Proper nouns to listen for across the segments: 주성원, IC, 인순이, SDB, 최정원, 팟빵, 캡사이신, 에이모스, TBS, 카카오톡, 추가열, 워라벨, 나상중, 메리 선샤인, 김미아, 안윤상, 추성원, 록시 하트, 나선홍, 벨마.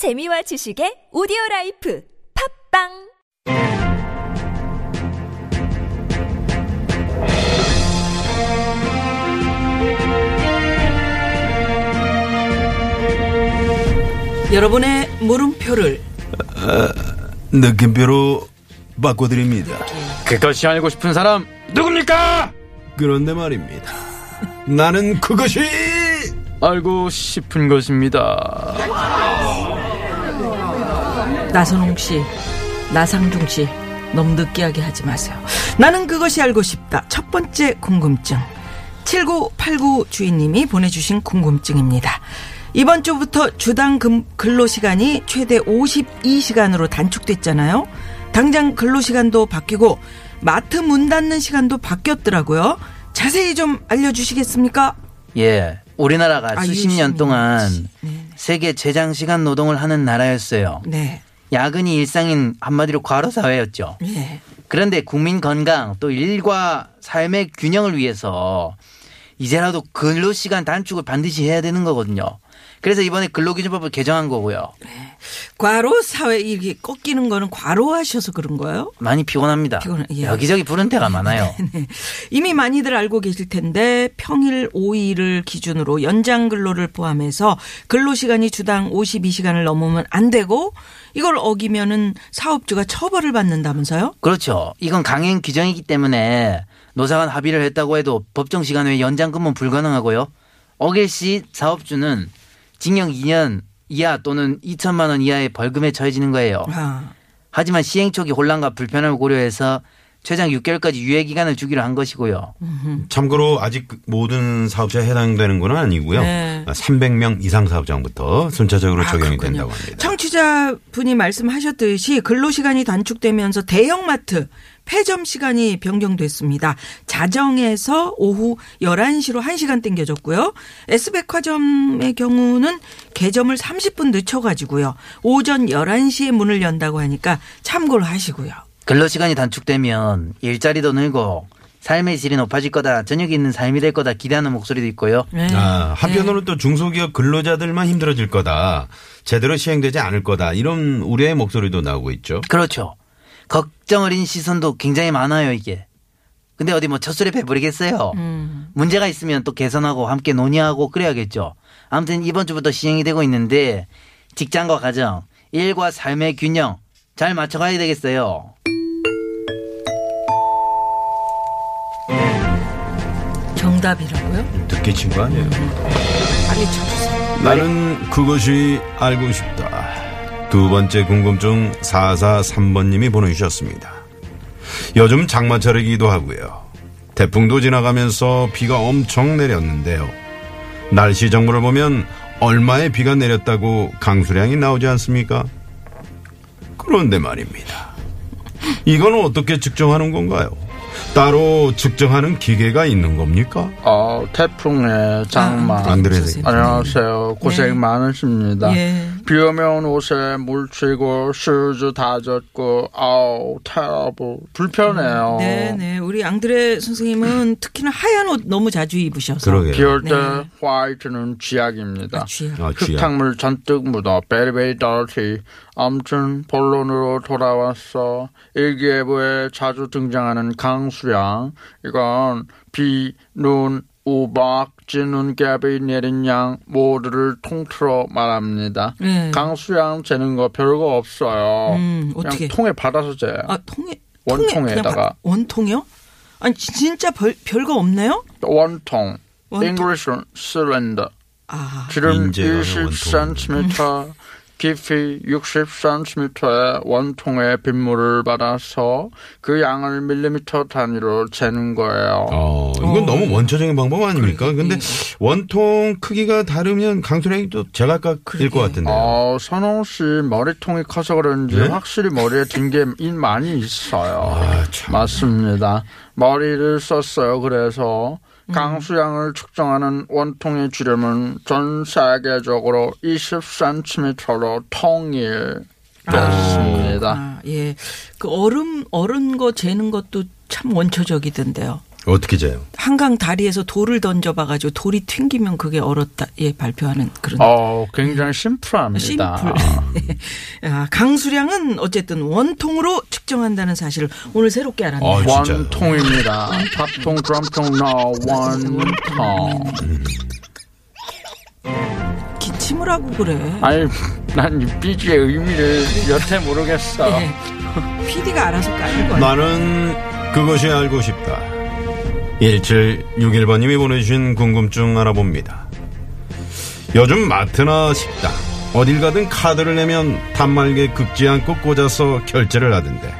재미와 지식의 오디오라이프 팟빵 여러분의 물음표를 느낌표로 바꿔드립니다. 그것이 알고 싶은 사람 누굽니까? 그런데 말입니다. 나는 그것이 알고 싶은 것입니다. 나선홍 씨, 나상중 씨, 너무 느끼하게 하지 마세요. 나는 그것이 알고 싶다. 첫 번째 궁금증, 7989 주인님이 보내주신 궁금증입니다. 이번 주부터 주당 근로시간이 최대 52시간으로 단축됐잖아요. 당장 근로시간도 바뀌고 마트 문 닫는 시간도 바뀌었더라고요. 자세히 좀 알려주시겠습니까? 예, 우리나라가 수십 년 동안 세계 제장시간 노동을 하는 나라였어요. 네. 야근이 일상인 한마디로 과로사회였죠. 네. 그런데 국민 건강 또 일과 삶의 균형을 위해서 이제라도 근로시간 단축을 반드시 해야 되는 거거든요. 그래서 이번에 근로기준법을 개정한 거고요. 네. 과로 사회 이게 꺾이는 거는 과로하셔서 그런 거예요? 많이 피곤합니다. 예. 여기저기 부른 데가 많아요. 네. 이미 많이들 알고 계실 텐데 평일 5일을 기준으로 연장 근로를 포함해서 근로시간이 주당 52시간을 넘으면 안 되고 이걸 어기면은 사업주가 처벌을 받는다면서요? 그렇죠. 이건 강행 규정이기 때문에 노사간 합의를 했다고 해도 법정 시간 외에 연장 근무는 불가능하고요. 어길 시 사업주는 징역 2년 이하 또는 2천만 원 이하의 벌금에 처해지는 거예요. 하지만 시행 초기 혼란과 불편함을 고려해서 최장 6개월까지 유예기간을 주기로 한 것이고요. 참고로 아직 모든 사업자에 해당되는 건 아니고요. 네. 300명 이상 사업장부터 순차적으로 적용이 그렇군요. 된다고 합니다. 청취자분이 말씀하셨듯이 근로시간이 단축되면서 대형마트 폐점 시간이 변경됐습니다. 자정에서 오후 11시로 1시간 땡겨졌고요. S백화점의 경우는 개점을 30분 늦춰가지고요. 오전 11시에 문을 연다고 하니까 참고를 하시고요. 근로시간이 단축되면 일자리도 늘고 삶의 질이 높아질 거다. 저녁이 있는 삶이 될 거다. 기대하는 목소리도 있고요. 네. 한편으로는 또 중소기업 근로자들만 힘들어질 거다. 제대로 시행되지 않을 거다. 이런 우려의 목소리도 나오고 있죠. 그렇죠. 걱정 어린 시선도 굉장히 많아요, 이게. 근데 어디 뭐 첫술에 배부르겠어요. 문제가 있으면 또 개선하고 함께 논의하고 그래야겠죠. 아무튼 이번 주부터 시행이 되고 있는데 직장과 가정, 일과 삶의 균형 잘 맞춰가야 되겠어요. 정답이라고요? 듣게 친 거 아니에요? 빨리 쳐주세요. 나는 그것이 알고 싶다. 두 번째 궁금증 443번님이 보내주셨습니다. 요즘 장마철이기도 하고요. 태풍도 지나가면서 비가 엄청 내렸는데요. 날씨 정보를 보면 얼마의 비가 내렸다고 강수량이 나오지 않습니까? 그런데 말입니다. 이건 어떻게 측정하는 건가요? 따로 측정하는 기계가 있는 겁니까? 태풍에 장마. 안녕하세요. 고생 많으십니다. 예. 비 오면 옷에 물 튀고 슈즈 다 젖고 테러블 불편해요. 네네. 우리 앙드레 선생님은 특히나 하얀 옷 너무 자주 입으셔서. 비 올 때 네. 화이트는 쥐약입니다. 흙탕물 잔뜩 묻어 베리베리 더티. 아무튼 본론으로 돌아왔어. 일기예보에 자주 등장하는 강수량. 이건 비, 눈, 우박, 진눈깨비 내린 양 모두를 통틀어 말합니다. 강수량 재는 거 별거 없어요. 어떻게? 그냥 통에 받아서 재요. 원통에다가. 원통이요? 아니 진짜 별거 없네요? 원통. English은 cylinder. 지름 20cm. 깊이 60cm의 원통의 빗물을 받아서 그 양을 밀리미터 단위로 재는 거예요. 이건 너무 원초적인 방법 아닙니까? 그런데 원통 크기가 다르면 강수량이 또 제각각일 것 같은데요. 선홍 씨 머리통이 커서 그런지 네? 확실히 머리에 든 게 많이 있어요. 맞습니다. 머리를 썼어요. 그래서. 강수량을 측정하는 원통의 지름은 전 세계적으로 20cm로 통일됐습니다. 예, 그 얼음 거 재는 것도 참 원초적이던데요. 어떻게 재요? 한강 다리에서 돌을 던져봐가지고 돌이 튕기면 그게 얼었다. 예, 발표하는 그런. 굉장히 심플합니다. 심플. 아, 강수량은 어쨌든 원통으로 측정한다는 사실을 오늘 새롭게 알았네요. 원통입니다. 밥통, 드럼통, no, 원통. 기침을 하고 그래. 아니, 난 BG의 의미를 여태 모르겠어. 네. PD가 알아서 까는 거야. 나는 그것이 알고 싶다. 1761번님이 보내주신 궁금증 알아봅니다. 요즘 마트나 식당 어딜 가든 카드를 내면 단말기에 긁지 않고 꽂아서 결제를 하던데,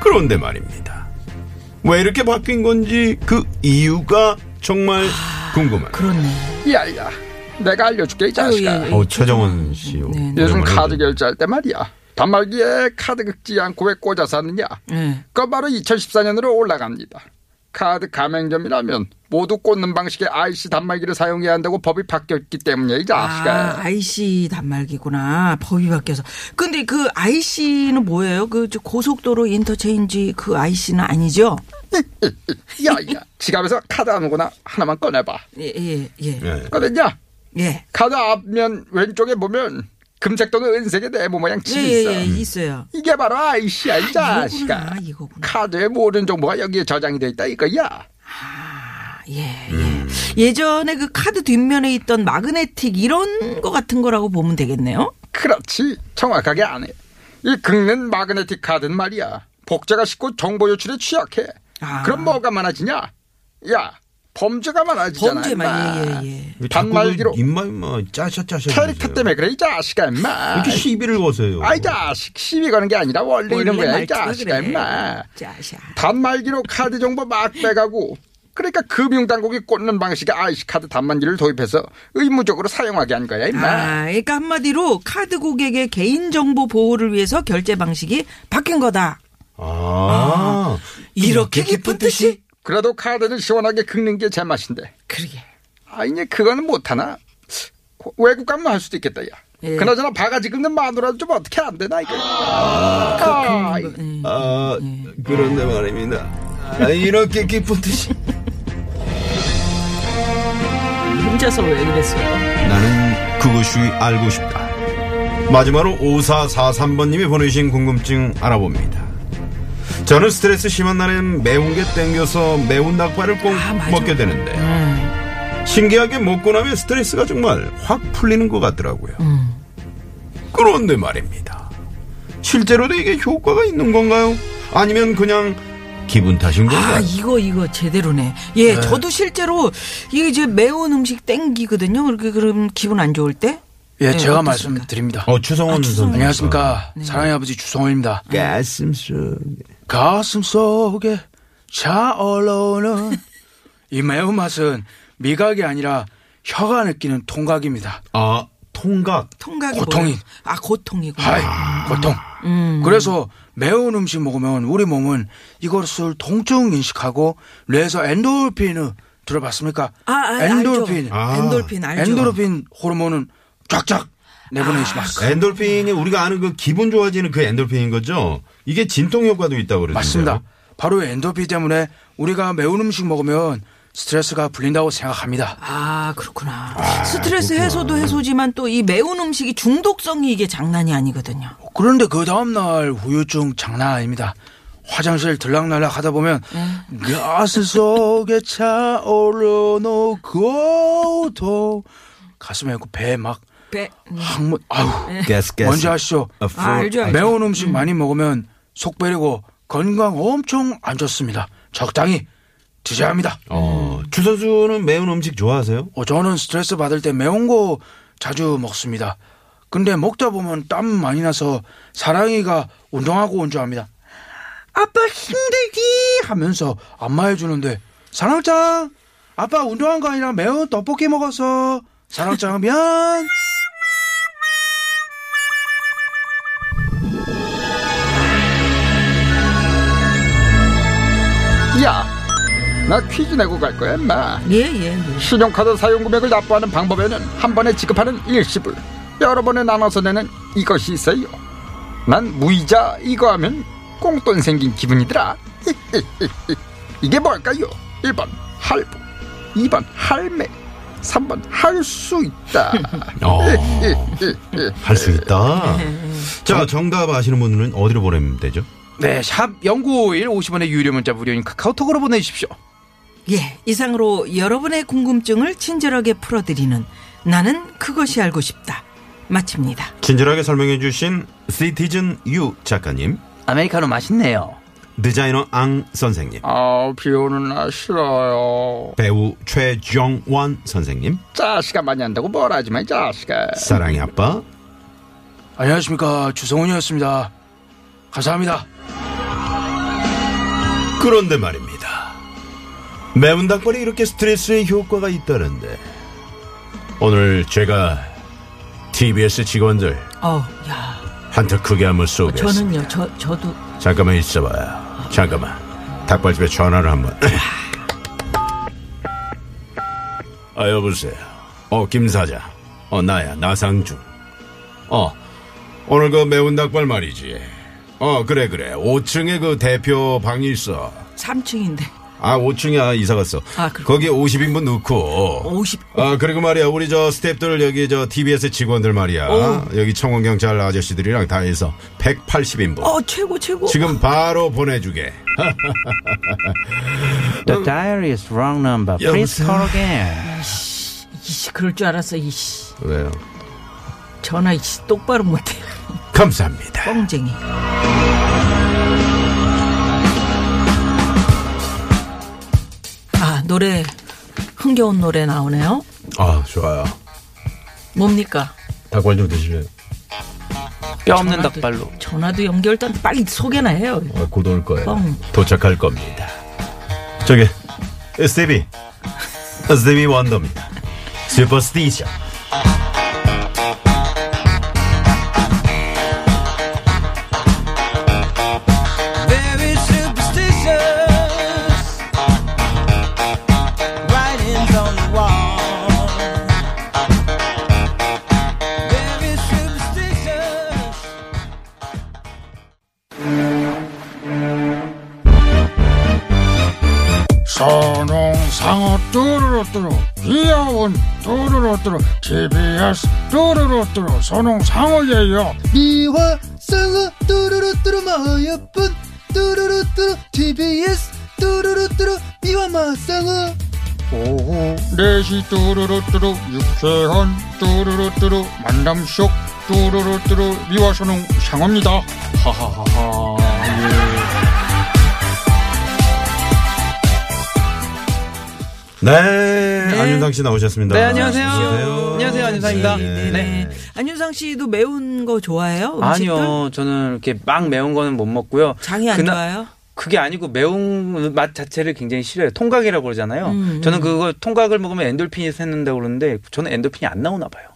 그런데 말입니다, 왜 이렇게 바뀐 건지 그 이유가 정말 궁금합니다. 그렇네. 야야, 내가 알려줄게 이 자식아. 최정원 씨, 요즘 카드 결제할 때 말이야, 단말기에 카드 긁지 않고 왜 꽂아서 하느냐. 그건 바로 2014년으로 올라갑니다. 카드 가맹점이라면 모두 꽂는 방식의 IC 단말기를 사용해야 한다고 법이 바뀌었기 때문에 이 자식아. IC 단말기구나, 법이 바뀌어서. 근데 그 IC는 뭐예요? 그 고속도로 인터체인지 그 IC는 아니죠? 야야, 지갑에서 카드 아무거나 하나만 꺼내봐. 예. 꺼냈냐? 예. 카드 앞면 왼쪽에 보면 금색 또는 은색의 네모 모양 칩이 있어. 예, 있어요. 이게 바로 IC야, 이 자식아. 이거구나. 카드의 모든 정보가 여기에 저장이 돼 있다, 이거야. 예전에 그 카드 뒷면에 있던 마그네틱 이런 거 같은 거라고 보면 되겠네요? 그렇지. 정확하게 안 해. 이 긁는 마그네틱 카드는 말이야, 복제가 쉽고 정보 유출에 취약해. 그럼 뭐가 많아지냐? 야, 범죄가 많아지잖아. 범죄만. 단말기로 임마 짜샤짜샤. 캐릭터 때문에 그래 이 자식아 임마. 이렇게 시비를 거세요. 아이 자식, 시비 거는 게 아니라 원래 이런 거야 이 자식아 임마. 그래. 단말기로 카드 정보 막 빼가고, 그러니까 금융당국이 꽂는 방식의 IC 카드 단말기를 도입해서 의무적으로 사용하게 한 거야 임마. 그러니까 한마디로 카드 고객의 개인정보 보호를 위해서 결제 방식이 바뀐 거다. 이렇게 깊은 뜻이? 그래도 카드를 시원하게 긁는 게 제맛인데. 그러게. 이제 그거는 못하나? 외국 가면 할 수도 있겠다, 야. 그나저나 바가지 긁는 마누라도 좀 어떻게 안 되나, 이거. 그런데 말입니다. 이렇게 기쁜 듯이. 혼자서 왜 그랬어요? 나는 그것이 알고 싶다. 마지막으로 5443번님이 보내주신 궁금증 알아봅니다. 저는 스트레스 심한 날엔 매운 게 땡겨서 매운 닭발을 꼭 먹게 되는데, 신기하게 먹고 나면 스트레스가 정말 확 풀리는 것 같더라고요. 그런데 말입니다, 실제로도 이게 효과가 있는 건가요? 아니면 그냥 기분 탓인 건가요? 이거 제대로네. 저도 실제로 이제 매운 음식 땡기거든요. 그렇게 그럼 기분 안 좋을 때? 제가 말씀드립니다. 추성원 선생님. 안녕하십니까. 사랑의 아버지 주성원입니다. 가슴 속에 차올라오는 이 매운맛은 미각이 아니라 혀가 느끼는 통각입니다. 통각. 통각이 고통인. 뭐야? 고통이구나. 고통. 그래서 매운 음식 먹으면 우리 몸은 이것을 통증 인식하고 뇌에서 엔도르핀을 들어봤습니까? 엔도르핀. 알죠. 엔도르핀 알죠. 엔도르핀 호르몬은 쫙쫙 내보내시마스. 엔돌핀이 우리가 아는 그 기분 좋아지는 그 엔돌핀인 거죠? 이게 진통 효과도 있다고 그러던데요. 맞습니다. 바로 엔돌핀 때문에 우리가 매운 음식 먹으면 스트레스가 풀린다고 생각합니다. 그렇구나. 스트레스 그렇구나. 해소도 해소지만 또 이 매운 음식이 중독성이 이게 장난이 아니거든요. 그런데 그 다음날 후유증 장난 아닙니다. 화장실 들락날락 하다 보면 가슴 속에 차오르는 고통, 가슴에 있고 배에 막 항문. 뭔지 아시죠? 알죠. 매운 음식 많이 먹으면 속 베리고 건강 엄청 안 좋습니다. 적당히 드셔야 합니다. 주 선수는 매운 음식 좋아하세요? 저는 스트레스 받을 때 매운 거 자주 먹습니다. 근데 먹다 보면 땀 많이 나서 사랑이가 운동하고 온 줄 압니다. 아빠 힘들지 하면서 안마해 주는데, 사랑짱 아빠 운동한 거 아니라 매운 떡볶이 먹었어. 사랑짱 미안. 야, 나 퀴즈 내고 갈 거야 인마. 예. 신용카드 사용금액을 납부하는 방법에는 한 번에 지급하는 일시불, 여러 번에 나눠서 내는 이것이 있어요. 난 무이자 이거 하면 꽁돈 생긴 기분이더라. 이게 뭘까요? 1번 할부, 2번 할매, 3번 할 수 있다. 할 수 있다. 자, 정답 아시는 분은 어디로 보내면 되죠? 네, 샵 0951 50원의 유료 문자 무료인 카카오톡으로 보내주십시오. 예, 이상으로 여러분의 궁금증을 친절하게 풀어드리는 나는 그것이 알고 싶다 마칩니다. 친절하게 설명해 주신 시티즌 유 작가님, 아메리카노 맛있네요. 디자이너 앙 선생님, 비 오는 날 싫어요. 배우 최정원 선생님, 자식아 많이 한다고 뭐라 하지 마, 자식아. 사랑의 아빠, 안녕하십니까, 주성원이었습니다. 감사합니다. 그런데 말입니다, 매운 닭발이 이렇게 스트레스에 효과가 있다는데, 오늘 제가 TBS 직원들 한턱 크게 한번 쏘겠습니다. 저는요, 저도 잠깐만 있어봐요. 잠깐만, 닭발집에 전화를 한번. 아, 여보세요. 김 사장. 나야, 나상중. 오늘 그 매운 닭발 말이지. 그래 5층에 그 대표 방이 있어. 3층인데. 5층이야, 이사 갔어. 거기에 50인분 넣고. 50. 그리고 말이야, 우리 저 스태프들, 여기 저 TBS 직원들 말이야. 여기 청원경찰 아저씨들이랑 다 해서 180인분. 최고. 지금 바로 보내주게. The diary is wrong number. Please call again. 이씨, 그럴 줄 알았어, 이씨. 왜요? 전화 이씨 똑바로 못해. 감사합니다. 뻥쟁이. 노래, 흥겨운 노래 나오네요. 좋아요. 뭡니까? 닭발 좀 드실래요? 뼈 없는 닭발로. 전화도 연결단 빨리 소개나 해요. 곧 올 거예요. 도착할 겁니다. 저기 SDB SDB 원더입니다. 슈퍼스티션. 상어 뚜루루뚜루, 귀여운 뚜루루뚜루, TBS 뚜루루뚜루 선홍상어예요. 미화 상어 뚜루루뚜루, 마여쁜 뚜루루뚜루, TBS 뚜루루뚜루 미화 마상어. 오후 4시 뚜루루뚜루, 육세한 뚜루루뚜루, 만남 속 뚜루루뚜루 미화 선홍상어입니다. 하하하하. 네, 안윤상 씨 나오셨습니다. 네, 안녕하세요. 안녕하세요, 안윤상입니다. 네. 안윤상 씨도 매운 거 좋아해요? 음식들? 아니요, 저는 이렇게 막 매운 거는 못 먹고요. 장이 안 좋아요? 그게 아니고 매운 맛 자체를 굉장히 싫어해요. 통각이라고 그러잖아요. 저는 그거 통각을 먹으면 엔돌핀이 샌다고 그러는데 저는 엔돌핀이 안 나오나 봐요.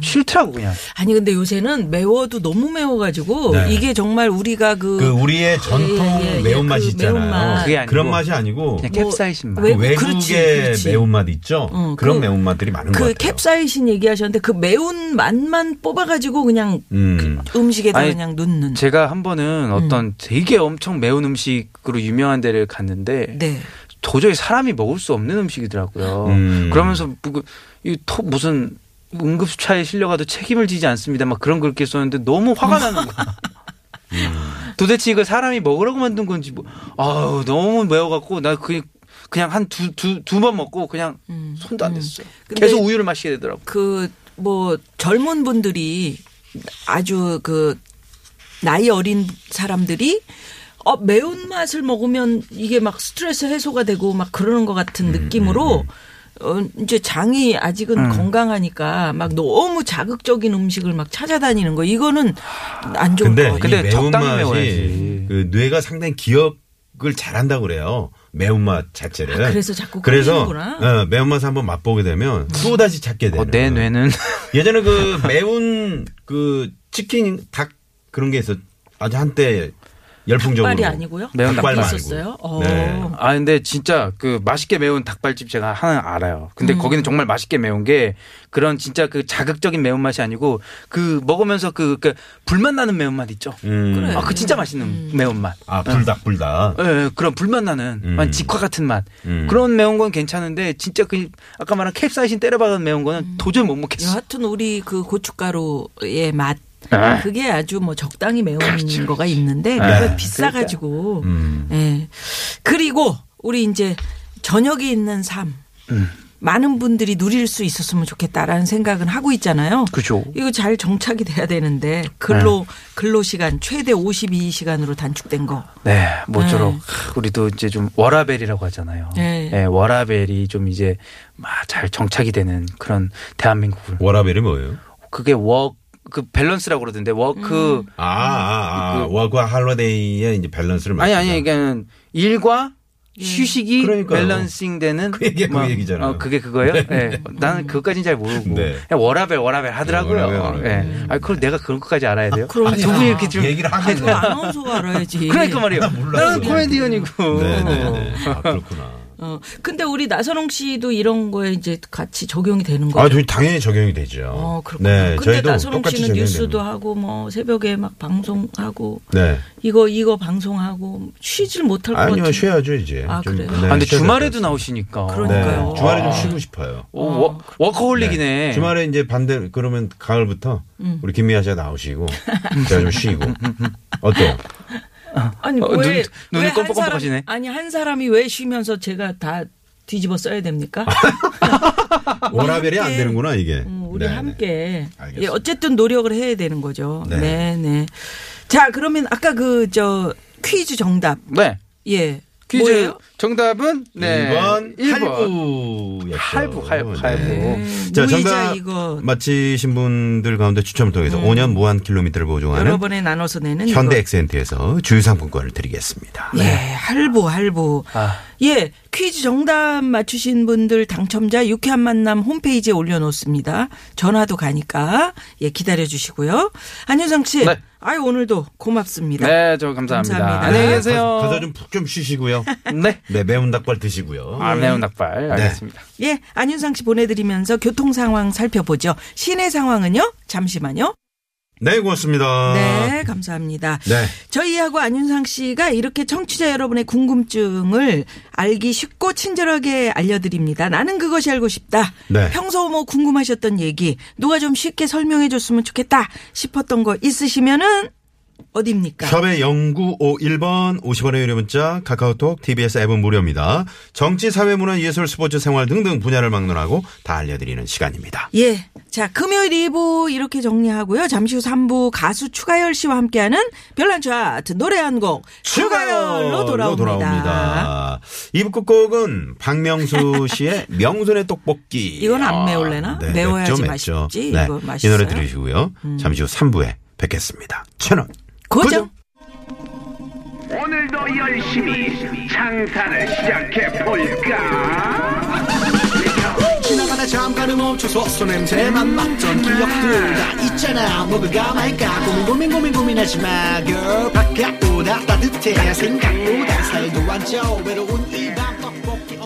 싫더라고 그냥. 아니 근데 요새는 매워도 너무 매워가지고 네. 이게 정말 우리가 그 우리의 전통 매운맛이 그 있잖아요. 매운맛. 그게 아니고, 그런 맛이 아니고 그냥 캡사이신 맛. 외국의 매운맛 있죠. 그런 매운맛들이 많은 것 같아요. 그 캡사이신 얘기하셨는데 그 매운맛만 뽑아가지고 그냥 그 음식에다 그냥 넣는. 제가 한 번은 어떤 되게 엄청 매운 음식으로 유명한 데를 갔는데 네. 도저히 사람이 먹을 수 없는 음식이더라고요. 그러면서 무슨 응급차에 실려가도 책임을 지지 않습니다. 막 그런 글을 썼는데 너무 화가 나는 거야. 도대체 이걸 사람이 먹으라고 만든 건지 뭐. 아우, 너무 매워갖고 나 그냥 한 두 번 먹고 그냥 손도 안 댔어요. 계속 우유를 마시게 되더라고. 그 뭐 젊은 분들이 아주 그 나이 어린 사람들이 매운 맛을 먹으면 이게 막 스트레스 해소가 되고 막 그러는 것 같은 느낌으로. 이제 장이 아직은 건강하니까 막 너무 자극적인 음식을 막 찾아다니는 거, 이거는 안 좋은 거 같아요. 근데 적당히 매워야지. 그 뇌가 상당히 기억을 잘한다고 그래요. 매운맛 자체를. 그래서 자꾸 그래서 매운맛을 한번 맛보게 되면 또 다시 찾게 되는. 내 뇌는 예전에 그 매운 그 치킨 닭 그런 게 있어. 아주 한때 열풍적으로. 닭발이 아니고요? 매운 닭발 있었어요. 네. 아 근데 진짜 그 맛있게 매운 닭발집 제가 하나 알아요. 근데 거기는 정말 맛있게 매운 게 그런 진짜 그 자극적인 매운 맛이 아니고 그 먹으면서 그 불맛 나는 매운 맛 있죠. 그래. 아, 그 진짜 맛있는 매운 맛. 아 불닭. 예, 네, 그런 불맛 나는 직화 같은 맛. 그런 매운 건 괜찮은데 진짜 그 아까 말한 캡사이신 때려박은 매운 거는 도저히 못 먹겠어. 여하튼 우리 그 고춧가루의 맛. 아. 그게 아주 뭐 적당히 매운 그렇지. 거가 있는데 아. 비싸가지고 그러니까. 예. 그리고 우리 이제 저녁이 있는 삶 많은 분들이 누릴 수 있었으면 좋겠다라는 생각은 하고 있잖아요. 그죠. 이거 잘 정착이 돼야 되는데 근로시간 최대 52시간으로 단축된 거. 네, 모쪼록 우리도 이제 좀 워라벨이라고 하잖아요. 네. 네, 워라벨이 좀 이제 막 잘 정착이 되는 그런 대한민국을. 워라벨이 뭐예요? 그게 그 밸런스라고 그러던데 워크 워크와 할로데이의 이제 밸런스를 맞추자. 아니 그러니까 일과 휴식이 그러니까요. 밸런싱되는 그 얘기잖아요. 그게 그거예요? 네. 나는 그것까지는 잘 모르고 네. 그냥 워라벨 하더라고요. 네, 워라벨. 아 그걸 내가 그런 것까지 알아야 돼요? 아, 두 분이 이렇게 좀 얘기를 하면 아나운서가 알아야지. 그러니까 말이에요. 나는 코미디언이고. 네. 아 그렇구나. 근데 우리 나선홍 씨도 이런 거에 이제 같이 적용이 되는 거예요? 아, 저희 당연히 적용이 되죠. 그렇군요. 네, 근데 나선홍 씨는 뉴스도 하고 뭐 새벽에 막 방송하고 네. 이거 방송하고 쉬질 못할 것 같아요. 아니요, 쉬어야죠 이제. 아, 그래요? 네, 아, 근데 주말에도 나오시니까. 그러니까요. 네, 주말에 좀 쉬고 싶어요. 워커홀릭이네. 네. 주말에 이제 반대로 그러면 가을부터 우리 김미아 씨가 나오시고 제가 좀 쉬고. 어때요? 아니 왜 눈이 껌뻑껌뻑하시네. 아니 한 사람이 왜 쉬면서 제가 다 뒤집어 써야 됩니까? 워라벨이 안 되는구나 이게. 우리 네네. 함께 예, 어쨌든 노력을 해야 되는 거죠. 네네. 네. 자 그러면 아까 그 저 퀴즈 정답. 네. 예. 퀴즈 뭐예요? 정답은 네. 1번. 할부. 네. 자, 정답 이거 맞히신 분들 가운데 추첨을 통해서 5년 무한 킬로미터를 보증하는 여러 번에 나눠서 내는 현대 엑센트에서 주유상품권을 드리겠습니다. 예, 네. 할부. 아. 예, 퀴즈 정답 맞추신 분들 당첨자 유쾌한 만남 홈페이지에 올려놓습니다. 전화도 가니까 예 기다려주시고요. 안윤상 씨, 네. 아유 오늘도 고맙습니다. 네, 저 감사합니다. 안녕히 계세요. 가서 푹 좀 쉬시고요. 네. 네, 매운 닭발 드시고요. 아, 매운 닭발. 알겠습니다. 네. 예, 안윤상 씨 보내드리면서 교통 상황 살펴보죠. 시내 상황은요? 잠시만요. 네, 고맙습니다. 네, 감사합니다. 네. 저희하고 안윤상 씨가 이렇게 청취자 여러분의 궁금증을 알기 쉽고 친절하게 알려드립니다. 나는 그것이 알고 싶다. 네. 평소 뭐 궁금하셨던 얘기, 누가 좀 쉽게 설명해 줬으면 좋겠다 싶었던 거 있으시면은 어디입니까? 샵의 0951번 50원의 유료 문자, 카카오톡, TBS 앱은 무료입니다. 정치, 사회, 문화, 예술, 스포츠, 생활 등등 분야를 막론하고 다 알려드리는 시간입니다. 예. 자, 금요일 2부 이렇게 정리하고요. 잠시 후 3부 가수 추가열 씨와 함께하는 별난 차트 노래 한 곡 추가열로 돌아옵니다. 2부 끝곡은 박명수 씨의 명순의 떡볶이. 이건 안 매울래나? 네, 매워야지 맛있지. 네. 이거 맛있어요. 이 노래 들으시고요. 잠시 후 3부에 뵙겠습니다. 채널 고정. 오늘도 열심히 창사를 시작해볼까. 지나가다 잠깐은 멈춰서 냄새만 맡던 기억들 다 있잖아. 먹을까 말까 고민하지마 girl. 바깥보다 따뜻해 생각보다 살도 안 쪄 외로운 이 밤 떡볶이.